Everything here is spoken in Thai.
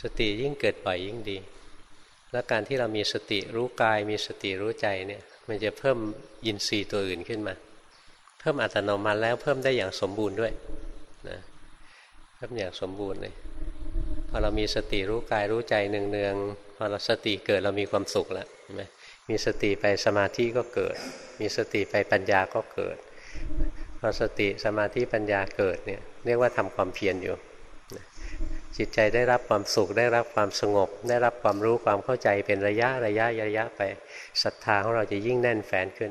สติยิ่งเกิดบ่อยยิ่งดีแล้วการที่เรามีสติรู้กายมีสติรู้ใจเนี่ยมันจะเพิ่มอินทรีย์ตัวอื่นขึ้นมาเพิ่มอัตโนมัติแล้วเพิ่มได้อย่างสมบูรณ์ด้วยนะเพิ่มอย่างสมบูรณ์เลยพอเรามีสติรู้กายรู้ใจเนืองๆพอเราสติเกิดเรามีความสุขแล้วใช่ไหมมีสติไปสมาธิก็เกิดมีสติไปปัญญาก็เกิดพอสติสมาธิปัญญาเกิดเนี่ยเรียกว่าทำความเพียรอยู่จิตใจได้รับความสุขได้รับความสงบได้รับความรู้ความเข้าใจเป็นระยะไปศรัทธาของเราจะยิ่งแน่นแฟ้นขึ้น